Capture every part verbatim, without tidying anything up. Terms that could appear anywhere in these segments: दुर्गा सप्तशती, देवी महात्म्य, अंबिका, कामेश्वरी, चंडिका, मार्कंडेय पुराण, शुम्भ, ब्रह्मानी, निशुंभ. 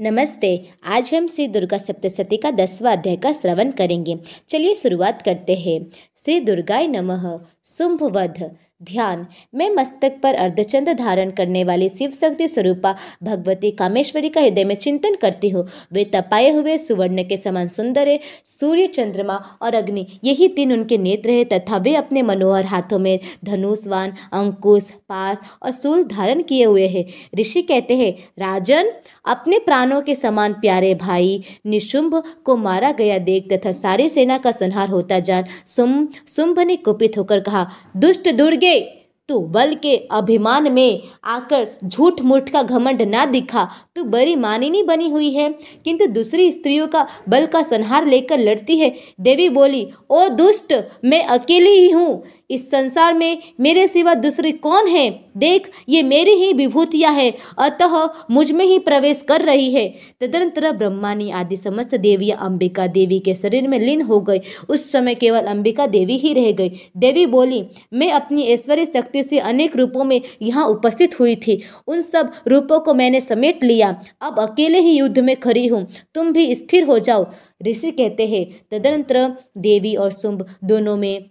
नमस्ते। आज हम श्री दुर्गा सप्तशती का दसवां अध्याय का श्रवण करेंगे। चलिए शुरुआत करते हैं। श्री दुर्गाय नमः। शुम्भ वध ध्यान। मैं मस्तक पर अर्धचंद्र धारण करने वाली शिव शक्ति स्वरूपा भगवती कामेश्वरी का हृदय में चिंतन करती हूँ। वे तपाए हुए सुवर्ण के समान सुंदर है। सूर्य, चंद्रमा और अग्नि यही तीन उनके नेत्र है तथा वे अपने मनोहर हाथों में धनुष, वान, अंकुश, पास और शूल धारण किए हुए है। ऋषि कहते हैं, राजन, अपने प्राणों के समान प्यारे भाई निशुंभ को मारा गया देख तथा सारी सेना का संहार होता जान शुम्भ ने कुपित होकर कहा, दुष्ट दुर्गे, तू बल के अभिमान में आकर झूठ मूठ का घमंड ना दिखा। तू बड़ी मानिनी बनी हुई है, किंतु दूसरी स्त्रियों का बल का संहार लेकर लड़ती है। देवी बोली, ओ दुष्ट, मैं अकेली ही हूँ। इस संसार में मेरे सिवा दूसरे कौन है? देख, ये मेरी ही विभूतियां है, अतः मुझ में ही प्रवेश कर रही है। तदनंतर ब्रह्मानी आदि समस्त देवियां अंबिका देवी के शरीर में लीन हो गई। उस समय केवल अंबिका देवी ही रह गई। देवी बोली, मैं अपनी ऐश्वर्य शक्ति से अनेक रूपों में यहाँ उपस्थित हुई थी। उन सब रूपों को मैंने समेट लिया। अब अकेले ही युद्ध में खड़ी हूँ, तुम भी स्थिर हो जाओ। ऋषि कहते हैं, तदनंतर देवी और शुम्भ दोनों में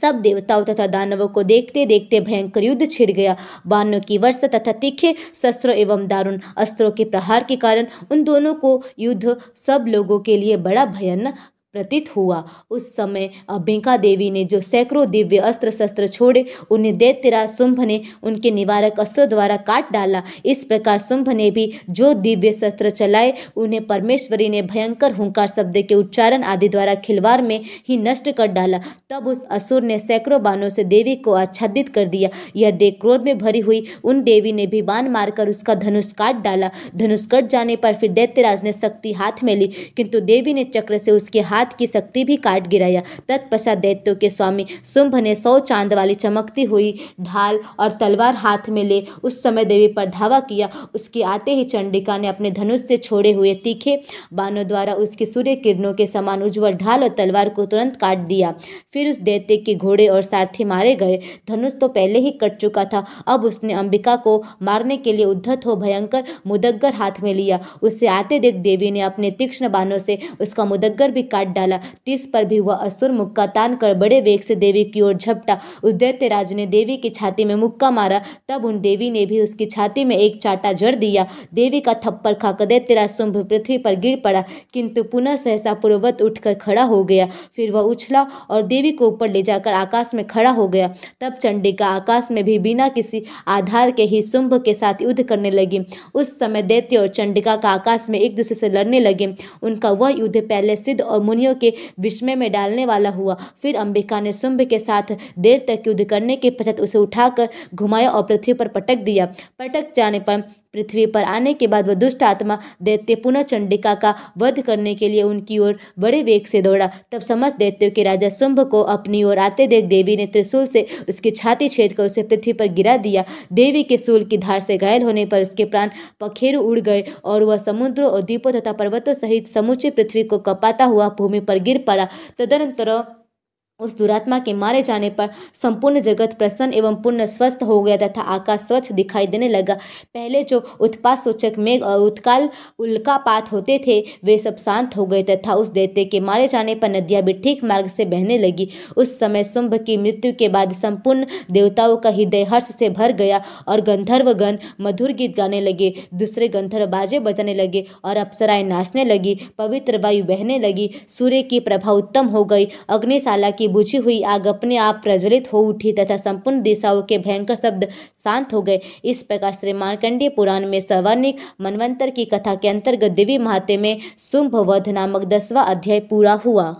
सब देवताओं तथा दानवों को देखते देखते भयंकर युद्ध छिड़ गया। बाणों की वर्षा तथा तीखे शस्त्रों एवं दारुण अस्त्रों के प्रहार के कारण उन दोनों को युद्ध सब लोगों के लिए बड़ा भयानक प्रतीत हुआ। उस समय अंबिका देवी ने जो सैकड़ों दिव्य अस्त्र शस्त्र छोड़े, उन्हें दैत्यराज शुम्भ ने उनके निवारक अस्त्रों द्वारा काट डाला। इस प्रकार शुम्भ ने भी जो दिव्य शस्त्र चलाए, उन्हें परमेश्वरी ने भयंकर हुंकार शब्द के उच्चारण आदि द्वारा खिलवाड़ में ही नष्ट कर डाला। तब उस असुर ने सैकड़ों बाणों से देवी को आच्छादित कर दिया। यह देख क्रोध में भरी हुई उन देवी ने भी बाण मारकर उसका धनुष काट डाला। धनुष कट जाने पर फिर दैत्यराज ने शक्ति हाथ में ली, किंतु देवी ने चक्र से उसके हाथ की शक्ति भी काट गिराया। तत्पश्चात दैत्यों के स्वामी शुम्भ ने सौ चांद वाली चमकती हुई ढाल और तलवार हाथ में ले उस समय देवी पर धावा किया। उसके आते ही चंडिका ने अपने धनुष से छोड़े हुए तीखे बाणों द्वारा उसकी सूर्य किरणों के समान उज्ज्वल ढाल और तलवार को तुरंत काट दिया। फिर उस दैत्य के घोड़े और सारथी मारे गए। धनुष तो पहले ही कट चुका था, अब उसने अंबिका को मारने के लिए उद्धत हो भयंकर मुदग्गर हाथ में लिया। उससे आते देख देवी ने अपने तीक्ष्ण बाणों से उसका मुदग्गर भी काट डाला। तीस पर भी वह असुर मुक्का तान कर बड़े वेग से देवी की ओर झपटा। उस दैत्यराज ने देवी की छाती में मुक्का मारा, तब उन देवी ने भी उसकी छाती में एक चाटा जड़ दिया। देवी का थप्पड़ खाकर दैत्यराज शुम्भ पृथ्वी पर गिर पड़ा, किंतु पुनः सहसा पूर्ववत उठकर खड़ा हो गया। फिर वह उछला और देवी को ऊपर ले जाकर आकाश में खड़ा हो गया। तब चंडिका आकाश में भी बिना किसी आधार के ही शुम्भ के साथ युद्ध करने लगी। उस समय दैत्य और चंडिका का आकाश में एक दूसरे से लड़ने लगे। उनका वह युद्ध पहले सिद्ध और मुनि के विस्मय में डालने वाला हुआ। फिर अंबिका ने शुम्भ के साथ देर तक युद्ध करने के पश्चात उसे उठाकर घुमाया और पृथ्वी पर पटक दिया। पटक जाने पर पृथ्वी पर आने के बाद वह दुष्ट आत्मा दैत्य पुनः चंडिका का वध करने के लिए उनकी ओर बड़े वेग से दौड़ा। तब समस्त दैत्यों के राजा शुम्भ को अपनी ओर आते देख देवी ने त्रिशूल से उसकी छाती छेद कर उसे पृथ्वी पर गिरा दिया। देवी के शूल की धार से घायल होने पर उसके प्राण पखेरु उड़ गए और वह समुद्रों और द्वीपों तथा पर्वतों सहित समूचे पृथ्वी को कपाता हुआ भूमि पर गिर पड़ा। तदनंतर उस दुरात्मा के मारे जाने पर संपूर्ण जगत प्रसन्न एवं पूर्ण स्वस्थ हो गया तथा आकाश स्वच्छ दिखाई देने लगा। पहले जो उत्पात सूचक मेघ और उत्काल उल्कापात होते थे, वे सब शांत हो गए तथा उस दैत्य के मारे जाने पर नदियां भी ठीक मार्ग से बहने लगी। उस समय शुम्भ की मृत्यु के बाद संपूर्ण देवताओं का हृदय हर्ष से भर गया और गंधर्वगण मधुर गीत गाने लगे। दूसरे गंधर्व बाजे बजाने लगे और अप्सराएं नाचने लगी। पवित्र वायु बहने लगी। सूर्य की प्रभा उत्तम हो गई। अग्निशाला की बुझी हुई आग अपने आप प्रज्वलित हो उठी तथा संपूर्ण दिशाओं के भयंकर शब्द शांत हो गए। इस प्रकार श्री मार्कंडेय पुराण में सवर्णिक मनवंतर की कथा के अंतर्गत देवी महात्म्य में शुम्भ वध नामक दसवां अध्याय पूरा हुआ।